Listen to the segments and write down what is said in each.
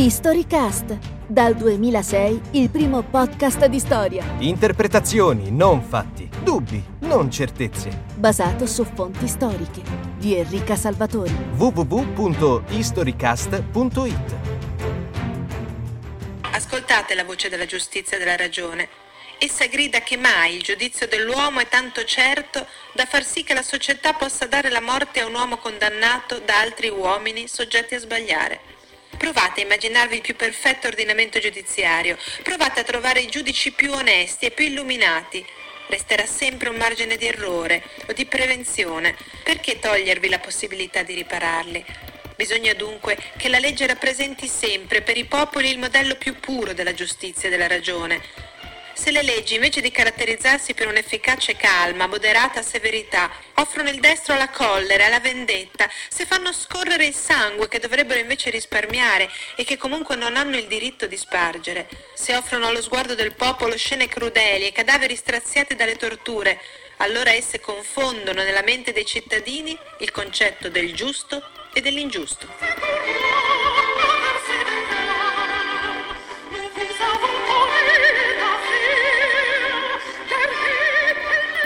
Historycast, dal 2006 il primo podcast di storia. Interpretazioni, non fatti, dubbi, non certezze. Basato su fonti storiche di Enrica Salvatori. www.historycast.it. Ascoltate la voce della giustizia e della ragione. Essa grida che mai il giudizio dell'uomo è tanto certo da far sì che la società possa dare la morte a un uomo condannato da altri uomini soggetti a sbagliare. Provate a immaginarvi il più perfetto ordinamento giudiziario, provate a trovare i giudici più onesti e più illuminati. Resterà sempre un margine di errore o di prevenzione. Perché togliervi la possibilità di ripararli? Bisogna dunque che la legge rappresenti sempre per i popoli il modello più puro della giustizia e della ragione. Se le leggi, invece di caratterizzarsi per un'efficace calma, moderata severità, offrono il destro alla collera, alla vendetta, se fanno scorrere il sangue che dovrebbero invece risparmiare e che comunque non hanno il diritto di spargere, se offrono allo sguardo del popolo scene crudeli e cadaveri straziati dalle torture, allora esse confondono nella mente dei cittadini il concetto del giusto e dell'ingiusto.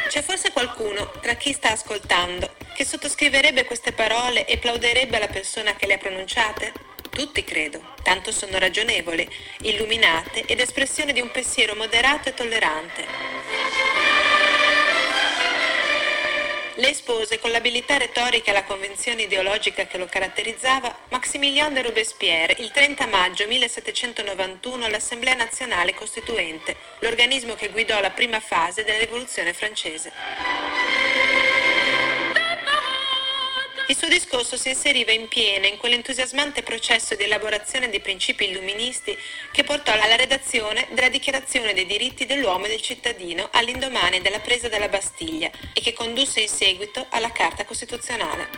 C'è forse qualcuno, tra chi sta ascoltando, che sottoscriverebbe queste parole e plauderebbe alla persona che le ha pronunciate? Tutti credo, tanto sono ragionevoli, illuminate ed espressione di un pensiero moderato e tollerante. Le espose con l'abilità retorica e la convenzione ideologica che lo caratterizzava Maximilien de Robespierre il 30 maggio 1791 all'Assemblea Nazionale Costituente, l'organismo che guidò la prima fase della Rivoluzione francese. Il suo discorso si inseriva in piena in quell'entusiasmante processo di elaborazione dei principi illuministi che portò alla redazione della Dichiarazione dei diritti dell'uomo e del cittadino all'indomani della presa della Bastiglia e che condusse in seguito alla Carta Costituzionale.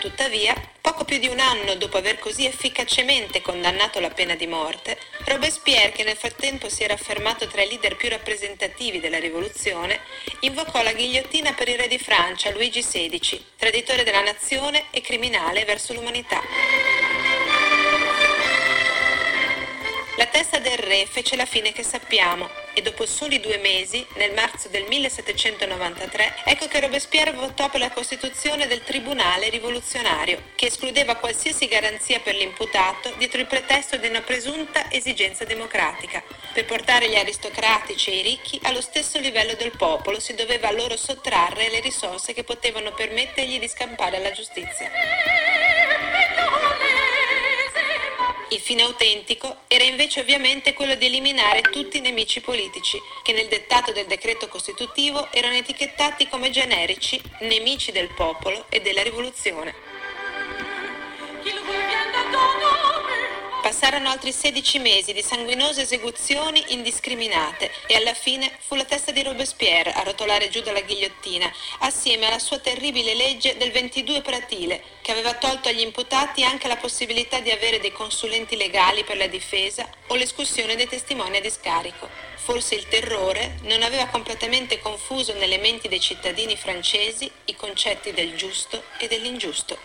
Tuttavia, poco più di un anno dopo aver così efficacemente condannato la pena di morte, Robespierre, che nel frattempo si era affermato tra i leader più rappresentativi della rivoluzione, invocò la ghigliottina per il re di Francia, Luigi XVI, traditore della nazione e criminale verso l'umanità. La testa del re fece la fine che sappiamo e dopo soli 2 mesi, nel marzo del 1793, ecco che Robespierre votò per la costituzione del tribunale rivoluzionario, che escludeva qualsiasi garanzia per l'imputato dietro il pretesto di una presunta esigenza democratica. Per portare gli aristocratici e i ricchi allo stesso livello del popolo si doveva a loro sottrarre le risorse che potevano permettergli di scampare alla giustizia. Il fine autentico era invece ovviamente quello di eliminare tutti i nemici politici, che nel dettato del decreto costitutivo erano etichettati come generici, nemici del popolo e della rivoluzione. Passarono altri 16 mesi di sanguinose esecuzioni indiscriminate e alla fine fu la testa di Robespierre a rotolare giù dalla ghigliottina, assieme alla sua terribile legge del 22 Pratile, che aveva tolto agli imputati anche la possibilità di avere dei consulenti legali per la difesa o l'esclusione dei testimoni a discarico. Forse il terrore non aveva completamente confuso nelle menti dei cittadini francesi i concetti del giusto e dell'ingiusto.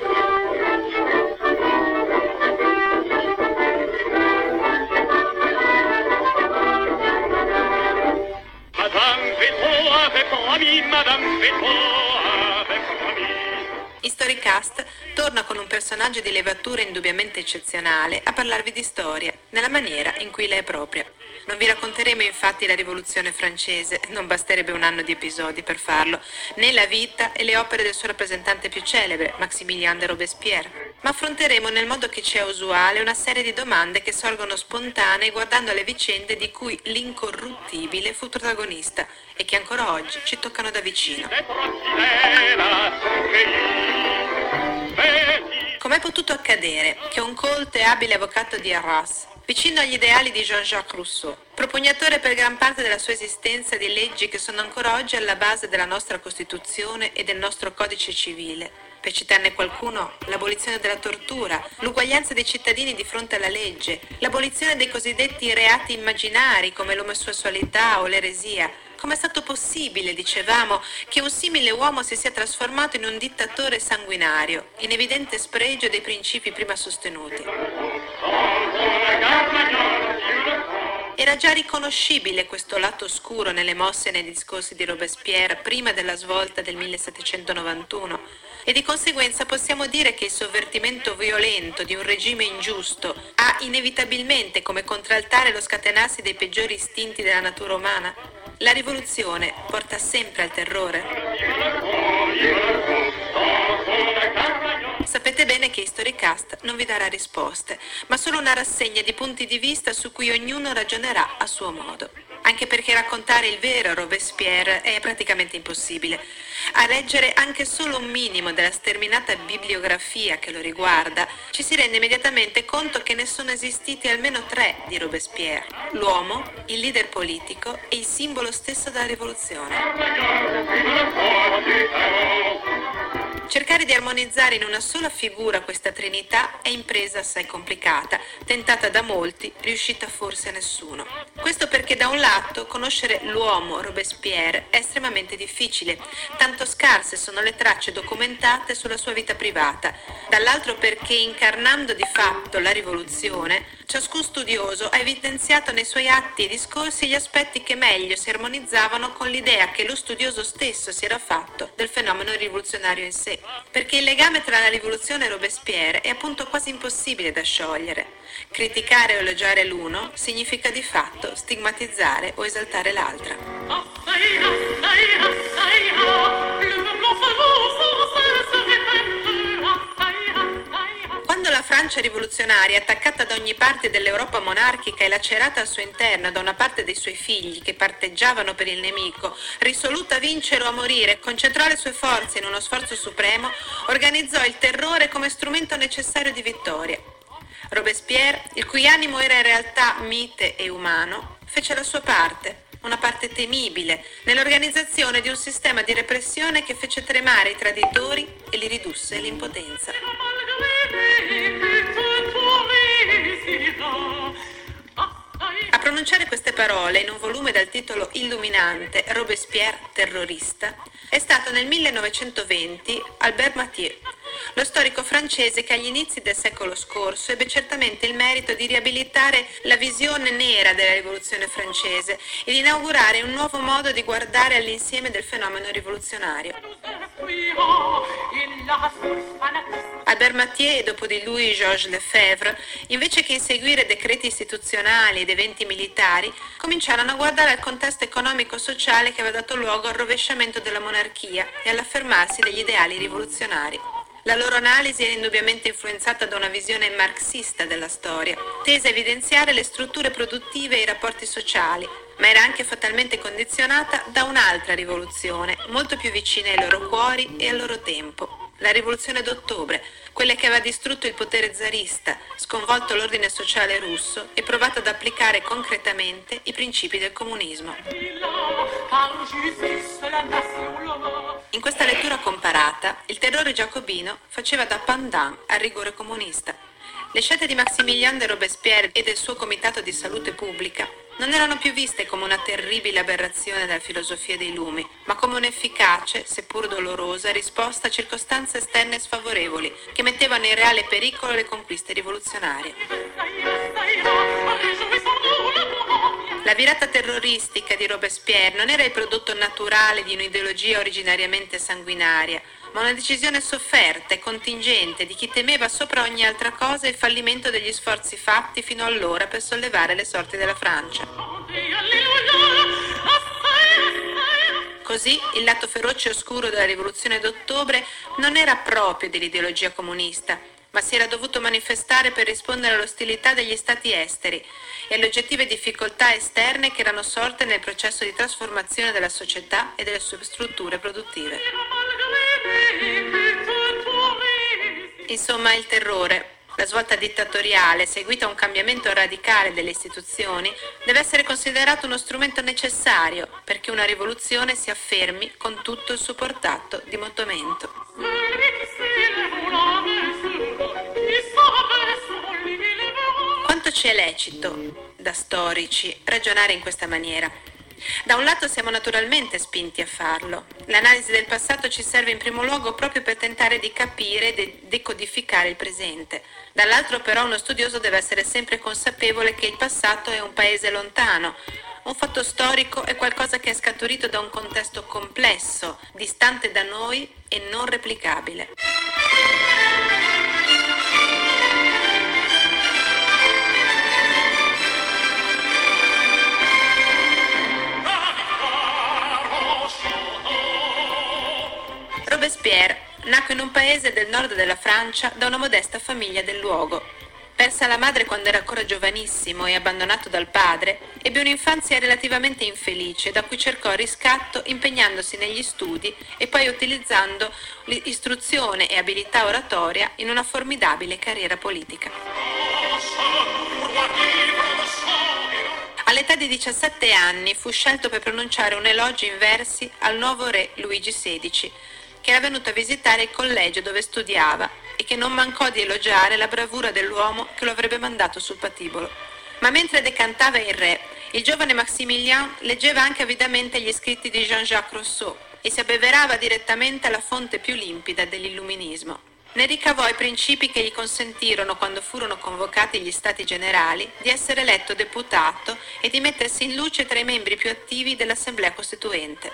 Historycast torna con un personaggio di levatura indubbiamente eccezionale a parlarvi di storia, nella maniera in cui le è propria. Non vi racconteremo infatti la rivoluzione francese, non basterebbe un anno di episodi per farlo, né la vita e le opere del suo rappresentante più celebre, Maximilien de Robespierre, ma affronteremo nel modo che ci è usuale una serie di domande che sorgono spontanee guardando alle vicende di cui l'incorruttibile fu protagonista e che ancora oggi ci toccano da vicino. Com'è potuto accadere che un colto e abile avvocato di Arras, vicino agli ideali di Jean-Jacques Rousseau, propugnatore per gran parte della sua esistenza di leggi che sono ancora oggi alla base della nostra Costituzione e del nostro Codice Civile, per citarne qualcuno, l'abolizione della tortura, l'uguaglianza dei cittadini di fronte alla legge, l'abolizione dei cosiddetti reati immaginari come l'omosessualità o l'eresia, Com'è stato possibile, dicevamo, che un simile uomo si sia trasformato in un dittatore sanguinario, in evidente spregio dei principi prima sostenuti? Era già riconoscibile questo lato oscuro nelle mosse e nei discorsi di Robespierre prima della svolta del 1791 e di conseguenza possiamo dire che il sovvertimento violento di un regime ingiusto ha inevitabilmente come contraltare lo scatenarsi dei peggiori istinti della natura umana. La rivoluzione porta sempre al terrore. Sapete bene che Historycast non vi darà risposte, ma solo una rassegna di punti di vista su cui ognuno ragionerà a suo modo. Anche perché raccontare il vero Robespierre è praticamente impossibile. A leggere anche solo un minimo della sterminata bibliografia che lo riguarda, ci si rende immediatamente conto che ne sono esistiti almeno tre di Robespierre: l'uomo, il leader politico e il simbolo stesso della rivoluzione. Cercare di armonizzare in una sola figura questa trinità è impresa assai complicata, tentata da molti, riuscita forse a nessuno. Questo perché da un lato conoscere l'uomo Robespierre è estremamente difficile, tanto scarse sono le tracce documentate sulla sua vita privata, dall'altro perché incarnando di fatto la rivoluzione, ciascun studioso ha evidenziato nei suoi atti e discorsi gli aspetti che meglio si armonizzavano con l'idea che lo studioso stesso si era fatto del fenomeno rivoluzionario in sé. Perché il legame tra la rivoluzione e Robespierre è appunto quasi impossibile da sciogliere. Criticare o elogiare l'uno significa di fatto stigmatizzare o esaltare l'altra. Quando la Francia rivoluzionaria, attaccata da ogni parte dell'Europa monarchica e lacerata al suo interno da una parte dei suoi figli che parteggiavano per il nemico, risoluta a vincere o a morire, concentrò le sue forze in uno sforzo supremo, organizzò il terrore come strumento necessario di vittoria. Robespierre, il cui animo era in realtà mite e umano, fece la sua parte, una parte temibile, nell'organizzazione di un sistema di repressione che fece tremare i traditori e li ridusse all'impotenza. A pronunciare queste parole in un volume dal titolo illuminante Robespierre terrorista è stato nel 1920 Albert Mathiez, lo storico francese che agli inizi del secolo scorso ebbe certamente il merito di riabilitare la visione nera della rivoluzione francese e di inaugurare un nuovo modo di guardare all'insieme del fenomeno rivoluzionario. Albert Mathiez e dopo di lui Georges Lefebvre, invece che inseguire decreti istituzionali ed eventi militari, cominciarono a guardare al contesto economico-sociale che aveva dato luogo al rovesciamento della monarchia e all'affermarsi degli ideali rivoluzionari. La loro analisi era indubbiamente influenzata da una visione marxista della storia, tesa a evidenziare le strutture produttive e i rapporti sociali, ma era anche fatalmente condizionata da un'altra rivoluzione, molto più vicina ai loro cuori e al loro tempo. La rivoluzione d'ottobre, quella che aveva distrutto il potere zarista, sconvolto l'ordine sociale russo e provato ad applicare concretamente i principi del comunismo. In questa lettura comparata, il terrore giacobino faceva da pandan al rigore comunista. Le scelte di Maximilien de Robespierre e del suo comitato di salute pubblica non erano più viste come una terribile aberrazione della filosofia dei lumi, ma come un'efficace, seppur dolorosa, risposta a circostanze esterne sfavorevoli che mettevano in reale pericolo le conquiste rivoluzionarie. La virata terroristica di Robespierre non era il prodotto naturale di un'ideologia originariamente sanguinaria, ma una decisione sofferta e contingente di chi temeva sopra ogni altra cosa il fallimento degli sforzi fatti fino allora per sollevare le sorti della Francia. Così il lato feroce e oscuro della rivoluzione d'ottobre non era proprio dell'ideologia comunista, ma si era dovuto manifestare per rispondere all'ostilità degli stati esteri e alle oggettive difficoltà esterne che erano sorte nel processo di trasformazione della società e delle sue strutture produttive. Insomma, il terrore, la svolta dittatoriale seguita a un cambiamento radicale delle istituzioni, deve essere considerato uno strumento necessario perché una rivoluzione si affermi con tutto il suo portato di mutamento. Quanto ci è lecito, da storici, ragionare in questa maniera? Da un lato siamo naturalmente spinti a farlo. L'analisi del passato ci serve in primo luogo proprio per tentare di capire e decodificare il presente. Dall'altro però uno studioso deve essere sempre consapevole che il passato è un paese lontano. Un fatto storico è qualcosa che è scaturito da un contesto complesso, distante da noi e non replicabile. Robespierre nacque in un paese del nord della Francia da una modesta famiglia del luogo. Persa la madre quando era ancora giovanissimo e abbandonato dal padre, ebbe un'infanzia relativamente infelice da cui cercò riscatto impegnandosi negli studi e poi utilizzando istruzione e abilità oratoria in una formidabile carriera politica. All'età di 17 anni fu scelto per pronunciare un elogio in versi al nuovo re Luigi XVI, che era venuto a visitare il collegio dove studiava e che non mancò di elogiare la bravura dell'uomo che lo avrebbe mandato sul patibolo. Ma mentre decantava il re, il giovane Maximilien leggeva anche avidamente gli scritti di Jean-Jacques Rousseau e si abbeverava direttamente alla fonte più limpida dell'illuminismo. Ne ricavò i principi che gli consentirono, quando furono convocati gli Stati Generali, di essere eletto deputato e di mettersi in luce tra i membri più attivi dell'Assemblea Costituente.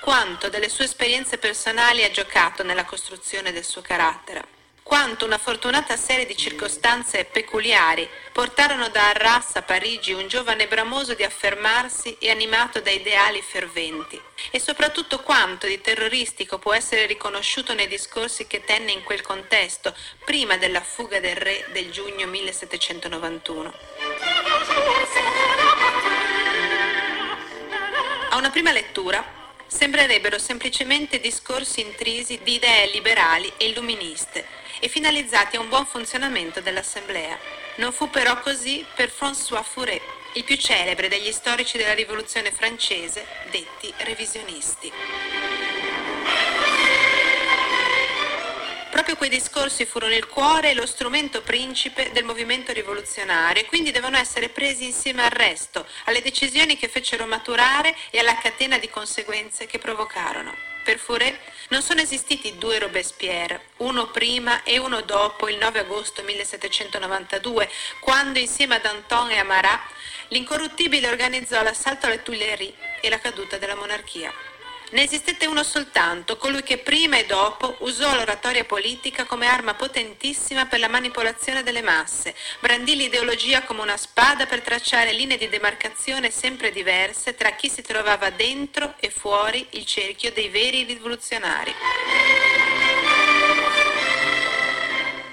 Quanto delle sue esperienze personali ha giocato nella costruzione del suo carattere, quanto una fortunata serie di circostanze peculiari portarono da Arras a Parigi un giovane bramoso di affermarsi e animato da ideali ferventi, e soprattutto quanto di terroristico può essere riconosciuto nei discorsi che tenne in quel contesto prima della fuga del re del giugno 1791. A una prima lettura sembrerebbero semplicemente discorsi intrisi di idee liberali e illuministe e finalizzati a un buon funzionamento dell'Assemblea. Non fu però così per François Furet, il più celebre degli storici della Rivoluzione francese, detti revisionisti. Proprio quei discorsi furono il cuore e lo strumento principe del movimento rivoluzionario e quindi devono essere presi insieme al resto, alle decisioni che fecero maturare e alla catena di conseguenze che provocarono. Per Furet non sono esistiti due Robespierre, uno prima e uno dopo il 9 agosto 1792, quando insieme a Danton e a Marat l'incorruttibile organizzò l'assalto alle Tuileries e la caduta della monarchia. Ne esistette uno soltanto, colui che prima e dopo usò l'oratoria politica come arma potentissima per la manipolazione delle masse, brandì l'ideologia come una spada per tracciare linee di demarcazione sempre diverse tra chi si trovava dentro e fuori il cerchio dei veri rivoluzionari.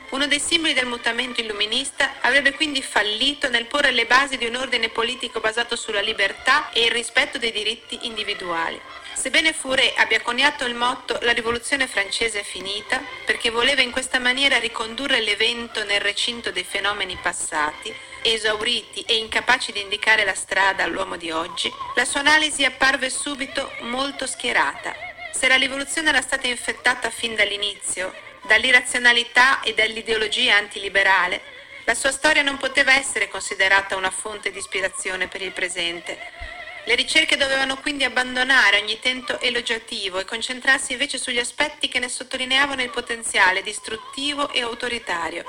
Uno dei simboli del mutamento illuminista avrebbe quindi fallito nel porre le basi di un ordine politico basato sulla libertà e il rispetto dei diritti individuali. Sebbene Furet abbia coniato il motto «La rivoluzione francese è finita», perché voleva in questa maniera ricondurre l'evento nel recinto dei fenomeni passati, esauriti e incapaci di indicare la strada all'uomo di oggi, la sua analisi apparve subito molto schierata. Se la rivoluzione era stata infettata fin dall'inizio, dall'irrazionalità e dall'ideologia antiliberale, la sua storia non poteva essere considerata una fonte di ispirazione per il presente. Le ricerche dovevano quindi abbandonare ogni tento elogiativo e concentrarsi invece sugli aspetti che ne sottolineavano il potenziale distruttivo e autoritario.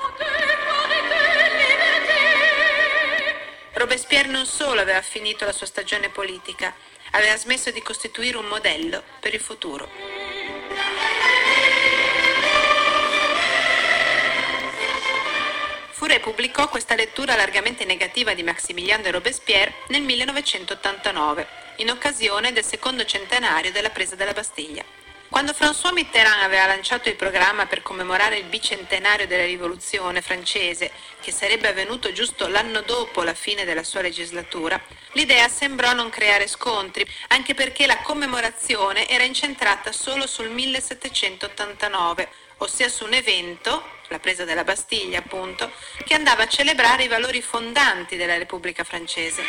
Robespierre non solo aveva finito la sua stagione politica, aveva smesso di costituire un modello per il futuro. Furet pubblicò questa lettura largamente negativa di Maximilien de Robespierre nel 1989, in occasione del secondo centenario della presa della Bastiglia. Quando François Mitterrand aveva lanciato il programma per commemorare il bicentenario della Rivoluzione francese, che sarebbe avvenuto giusto l'anno dopo la fine della sua legislatura, l'idea sembrò non creare scontri, anche perché la commemorazione era incentrata solo sul 1789, ossia su un evento, la presa della Bastiglia appunto, che andava a celebrare i valori fondanti della Repubblica francese.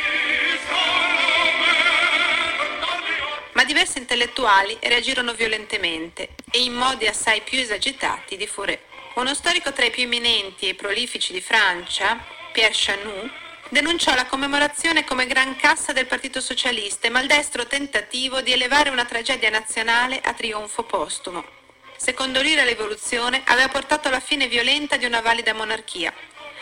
Ma diversi intellettuali reagirono violentemente e in modi assai più esagitati di Furet. Uno storico tra i più eminenti e prolifici di Francia, Pierre Chaunu, denunciò la commemorazione come gran cassa del Partito Socialista e maldestro tentativo di elevare una tragedia nazionale a trionfo postumo. Secondo lui la rivoluzione aveva portato alla fine violenta di una valida monarchia,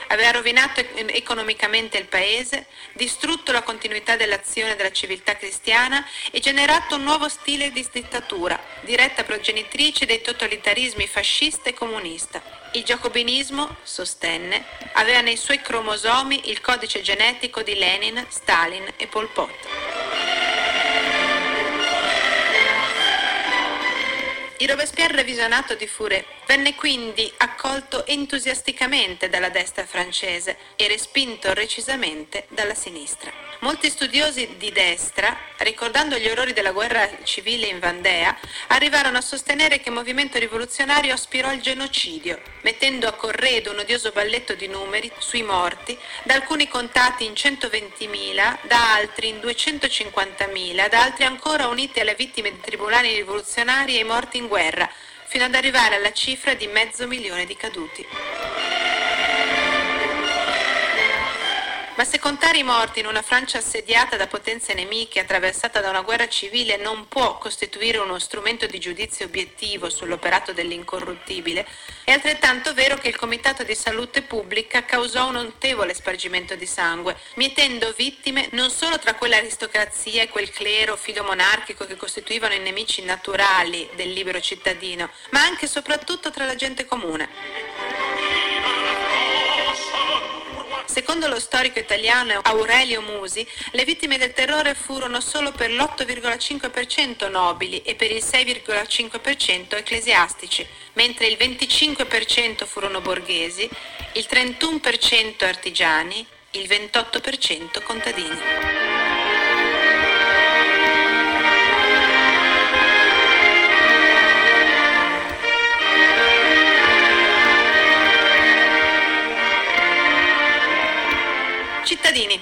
aveva rovinato economicamente il paese, distrutto la continuità dell'azione della civiltà cristiana e generato un nuovo stile di dittatura, diretta progenitrice dei totalitarismi fascista e comunista. Il giacobinismo, sostenne, aveva nei suoi cromosomi il codice genetico di Lenin, Stalin e Pol Pot. Il Robespierre revisionato di Furet venne quindi accolto entusiasticamente dalla destra francese e respinto recisamente dalla sinistra. Molti studiosi di destra, ricordando gli orrori della guerra civile in Vandea, arrivarono a sostenere che il movimento rivoluzionario aspirò al genocidio, mettendo a corredo un odioso balletto di numeri sui morti, da alcuni contati in 120.000, da altri in 250.000, da altri ancora uniti alle vittime di tribunali rivoluzionari e ai morti in guerra, fino ad arrivare alla cifra di 500.000 di caduti. Ma se contare i morti in una Francia assediata da potenze nemiche, attraversata da una guerra civile, non può costituire uno strumento di giudizio obiettivo sull'operato dell'incorruttibile, è altrettanto vero che il Comitato di Salute Pubblica causò un notevole spargimento di sangue, mietendo vittime non solo tra quell'aristocrazia e quel clero filomonarchico che costituivano i nemici naturali del libero cittadino, ma anche e soprattutto tra la gente comune. Secondo lo storico italiano Aurelio Musi, le vittime del terrore furono solo per l'8,5% nobili e per il 6,5% ecclesiastici, mentre il 25% furono borghesi, il 31% artigiani, il 28% contadini. Cittadini,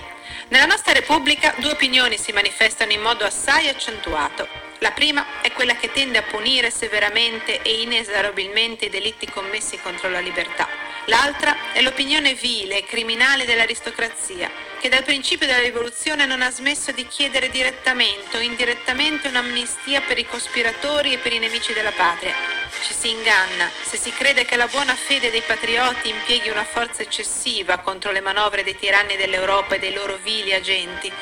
nella nostra Repubblica due opinioni si manifestano in modo assai accentuato. La prima è quella che tende a punire severamente e inesorabilmente i delitti commessi contro la libertà. L'altra è l'opinione vile e criminale dell'aristocrazia, che dal principio della rivoluzione non ha smesso di chiedere direttamente o indirettamente un'amnistia per i cospiratori e per i nemici della patria. Ci si inganna se si crede che la buona fede dei patrioti impieghi una forza eccessiva contro le manovre dei tiranni dell'Europa e dei loro vili agenti.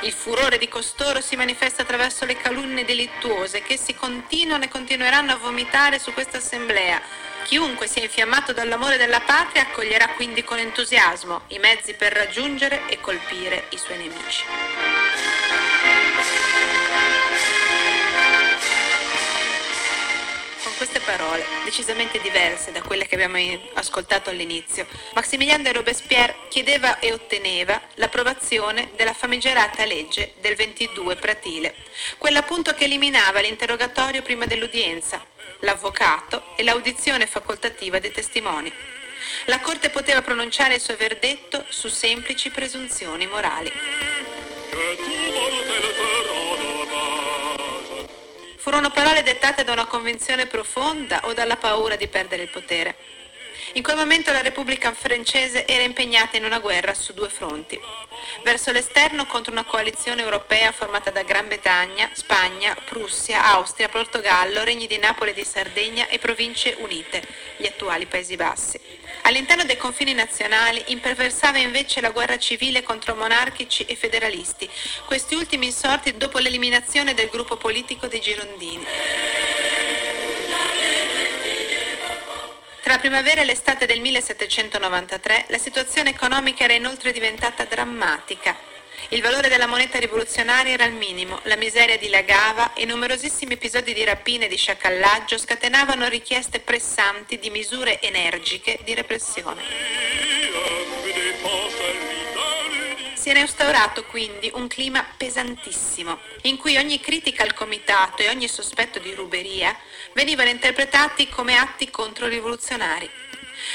Il furore di costoro si manifesta attraverso le calunnie delittuose che essi continuano e continueranno a vomitare su questa assemblea. Chiunque sia infiammato dall'amore della patria accoglierà quindi con entusiasmo i mezzi per raggiungere e colpire i suoi nemici. Queste parole, decisamente diverse da quelle che abbiamo ascoltato all'inizio, Maximilien de Robespierre chiedeva e otteneva l'approvazione della famigerata legge del 22 Pratile, quella appunto che eliminava l'interrogatorio prima dell'udienza, l'avvocato e l'audizione facoltativa dei testimoni. La Corte poteva pronunciare il suo verdetto su semplici presunzioni morali. Furono parole dettate da una convinzione profonda o dalla paura di perdere il potere. In quel momento la Repubblica francese era impegnata in una guerra su due fronti. Verso l'esterno contro una coalizione europea formata da Gran Bretagna, Spagna, Prussia, Austria, Portogallo, Regni di Napoli e di Sardegna e Province Unite, gli attuali Paesi Bassi. All'interno dei confini nazionali imperversava invece la guerra civile contro monarchici e federalisti, questi ultimi insorti dopo l'eliminazione del gruppo politico dei Girondini. Tra la primavera e l'estate del 1793 la situazione economica era inoltre diventata drammatica. Il valore della moneta rivoluzionaria era al minimo, la miseria dilagava e numerosissimi episodi di rapina e di sciacallaggio scatenavano richieste pressanti di misure energiche di repressione. Si era instaurato quindi un clima pesantissimo, in cui ogni critica al comitato e ogni sospetto di ruberia venivano interpretati come atti controrivoluzionari.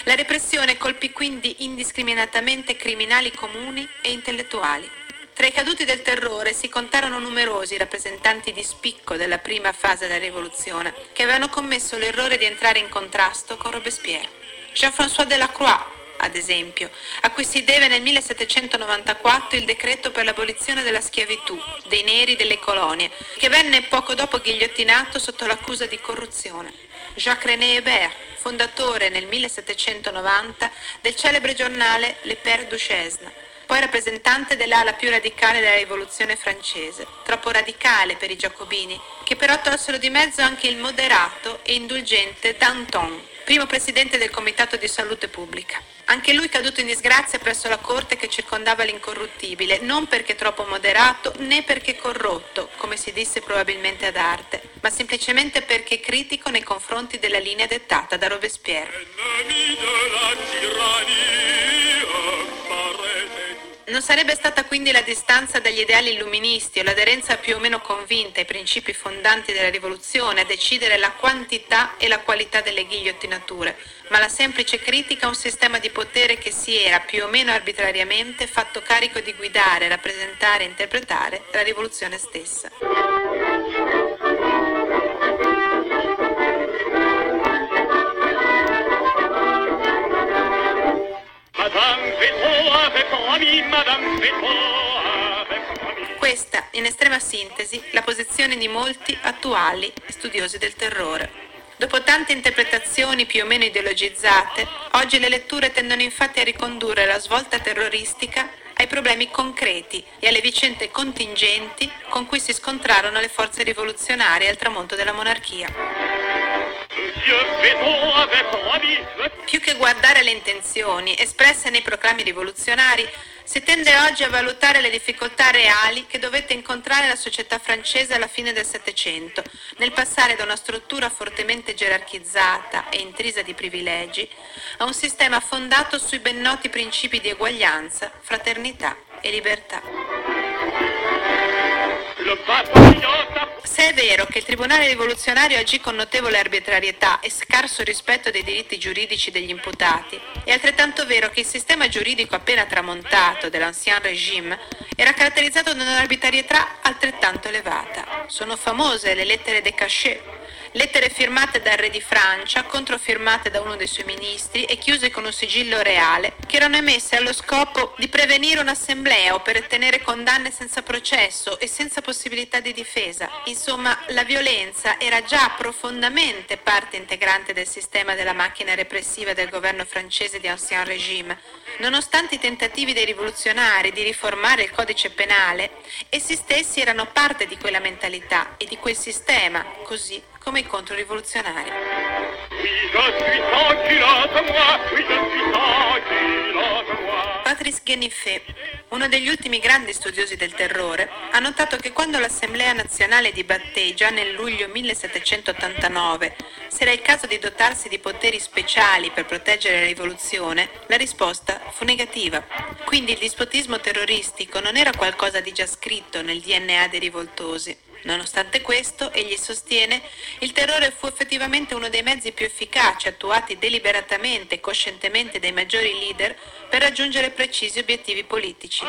La repressione colpì quindi indiscriminatamente criminali comuni e intellettuali. Tra i caduti del terrore si contarono numerosi rappresentanti di spicco della prima fase della rivoluzione, che avevano commesso l'errore di entrare in contrasto con Robespierre. Jean-François Delacroix, ad esempio, a cui si deve nel 1794 il decreto per l'abolizione della schiavitù dei neri delle colonie, che venne poco dopo ghigliottinato sotto l'accusa di corruzione. Jacques René Hébert, fondatore nel 1790 del celebre giornale Le Père Duchesne, poi rappresentante dell'ala più radicale della rivoluzione francese, troppo radicale per i giacobini, che però tolsero di mezzo anche il moderato e indulgente Danton, primo presidente del Comitato di Salute Pubblica. Anche lui caduto in disgrazia presso la corte che circondava l'incorruttibile, non perché troppo moderato né perché corrotto, come si disse probabilmente ad arte, ma semplicemente perché critico nei confronti della linea dettata da Robespierre. Non sarebbe stata quindi la distanza dagli ideali illuministi o l'aderenza più o meno convinta ai principi fondanti della rivoluzione a decidere la quantità e la qualità delle ghigliottinature, ma la semplice critica a un sistema di potere che si era più o meno arbitrariamente fatto carico di guidare, rappresentare e interpretare la rivoluzione stessa. Questa, in estrema sintesi, la posizione di molti attuali studiosi del terrore. Dopo tante interpretazioni più o meno ideologizzate, oggi le letture tendono infatti a ricondurre la svolta terroristica ai problemi concreti e alle vicende contingenti con cui si scontrarono le forze rivoluzionarie al tramonto della monarchia. Più che guardare alle intenzioni espresse nei proclami rivoluzionari, si tende oggi a valutare le difficoltà reali che dovette incontrare la società francese alla fine del Settecento, nel passare da una struttura fortemente gerarchizzata e intrisa di privilegi a un sistema fondato sui ben noti principi di eguaglianza, fraternità e libertà. Se è vero che il tribunale rivoluzionario agì con notevole arbitrarietà e scarso rispetto dei diritti giuridici degli imputati, è altrettanto vero che il sistema giuridico appena tramontato dell'Ancien Régime era caratterizzato da un'arbitrarietà altrettanto elevata. Sono famose le lettere de cachet, lettere firmate dal re di Francia, controfirmate da uno dei suoi ministri e chiuse con un sigillo reale, che erano emesse allo scopo di prevenire un'assemblea o per ottenere condanne senza processo e senza possibilità di difesa. Insomma, la violenza era già profondamente parte integrante del sistema della macchina repressiva del governo francese di Ancien Régime, nonostante i tentativi dei rivoluzionari di riformare il codice penale, essi stessi erano parte di quella mentalità e di quel sistema, così come i controrivoluzionari. Patrice Gueniffey, uno degli ultimi grandi studiosi del terrore, ha notato che quando l'Assemblea Nazionale dibatté già nel luglio 1789 se era il caso di dotarsi di poteri speciali per proteggere la rivoluzione, la risposta fu negativa. Quindi il dispotismo terroristico non era qualcosa di già scritto nel DNA dei rivoltosi. Nonostante questo, egli sostiene, il terrore fu effettivamente uno dei mezzi più efficaci attuati deliberatamente e coscientemente dai maggiori leader per raggiungere precisi obiettivi politici.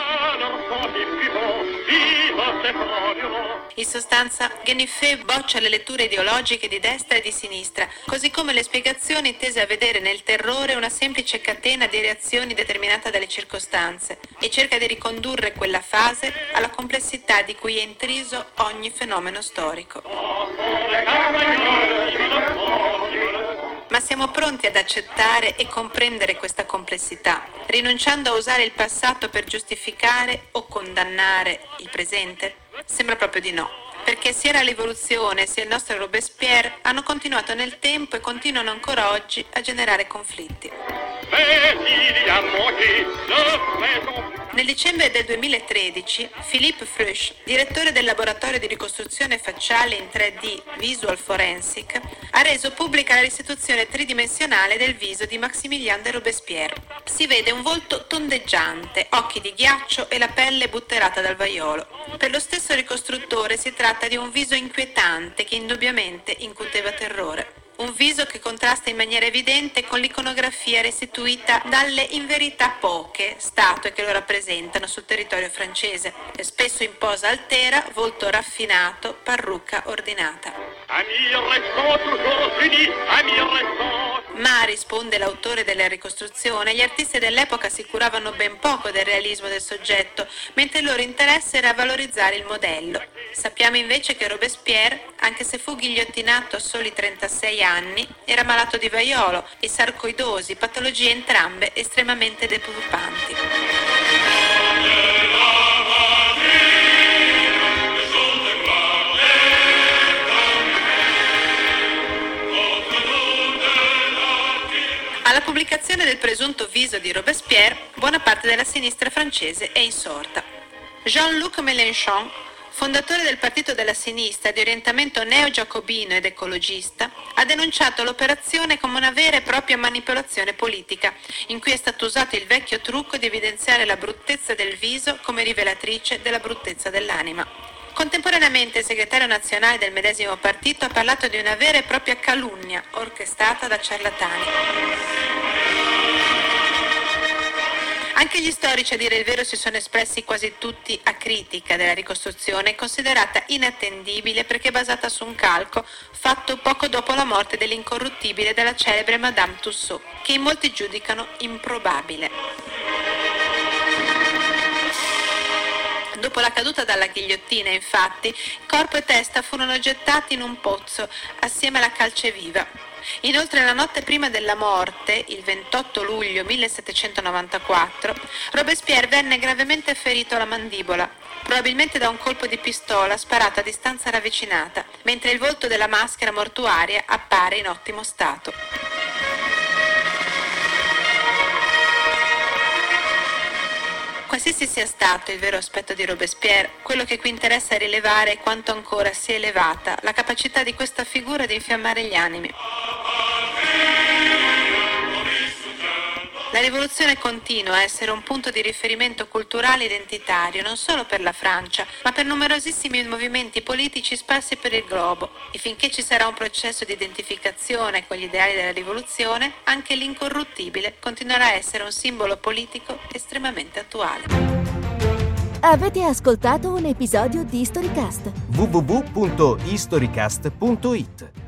In sostanza, Gueniffey boccia le letture ideologiche di destra e di sinistra, così come le spiegazioni tese a vedere nel terrore una semplice catena di reazioni determinata dalle circostanze, e cerca di ricondurre quella fase alla complessità di cui è intriso ogni fenomeno storico. Ma siamo pronti ad accettare e comprendere questa complessità, rinunciando a usare il passato per giustificare o condannare il presente? Sembra proprio di no, perché sia la rivoluzione sia il nostro Robespierre hanno continuato nel tempo e continuano ancora oggi a generare conflitti. Nel dicembre del 2013, Philippe Frösch, direttore del laboratorio di ricostruzione facciale in 3D Visual Forensic, ha reso pubblica la restituzione tridimensionale del viso di Maximilien de Robespierre. Si vede un volto tondeggiante, occhi di ghiaccio e la pelle butterata dal vaiolo. Per lo stesso ricostruttore si tratta di un viso inquietante che indubbiamente incuteva terrore. Un viso che contrasta in maniera evidente con l'iconografia restituita dalle in verità poche statue che lo rappresentano sul territorio francese, spesso in posa altera, volto raffinato, parrucca ordinata. Ma, risponde l'autore della ricostruzione, gli artisti dell'epoca si curavano ben poco del realismo del soggetto, mentre il loro interesse era valorizzare il modello. Sappiamo invece che Robespierre, anche se fu ghigliottinato a soli 36 anni, era malato di vaiolo e sarcoidosi, patologie entrambe estremamente deturpanti. Alla pubblicazione del presunto viso di Robespierre, buona parte della sinistra francese è insorta. Jean-Luc Mélenchon, fondatore del Partito della Sinistra di orientamento neo-giacobino ed ecologista, ha denunciato l'operazione come una vera e propria manipolazione politica, in cui è stato usato il vecchio trucco di evidenziare la bruttezza del viso come rivelatrice della bruttezza dell'anima. Contemporaneamente il segretario nazionale del medesimo partito ha parlato di una vera e propria calunnia orchestrata da ciarlatani. Anche gli storici, a dire il vero, si sono espressi quasi tutti a critica della ricostruzione, considerata inattendibile perché basata su un calco fatto poco dopo la morte dell'incorruttibile della celebre Madame Tussaud, che in molti giudicano improbabile. Dopo la caduta dalla ghigliottina, infatti, corpo e testa furono gettati in un pozzo assieme alla calceviva. Inoltre, la notte prima della morte, il 28 luglio 1794, Robespierre venne gravemente ferito alla mandibola, probabilmente da un colpo di pistola sparato a distanza ravvicinata, mentre il volto della maschera mortuaria appare in ottimo stato. Qualsiasi sia stato il vero aspetto di Robespierre, quello che qui interessa rilevare è quanto ancora sia elevata la capacità di questa figura di infiammare gli animi. La rivoluzione continua a essere un punto di riferimento culturale e identitario non solo per la Francia, ma per numerosissimi movimenti politici sparsi per il globo, e finché ci sarà un processo di identificazione con gli ideali della rivoluzione, anche l'incorruttibile continuerà a essere un simbolo politico estremamente attuale. Avete ascoltato un episodio di Historycast? www.historycast.it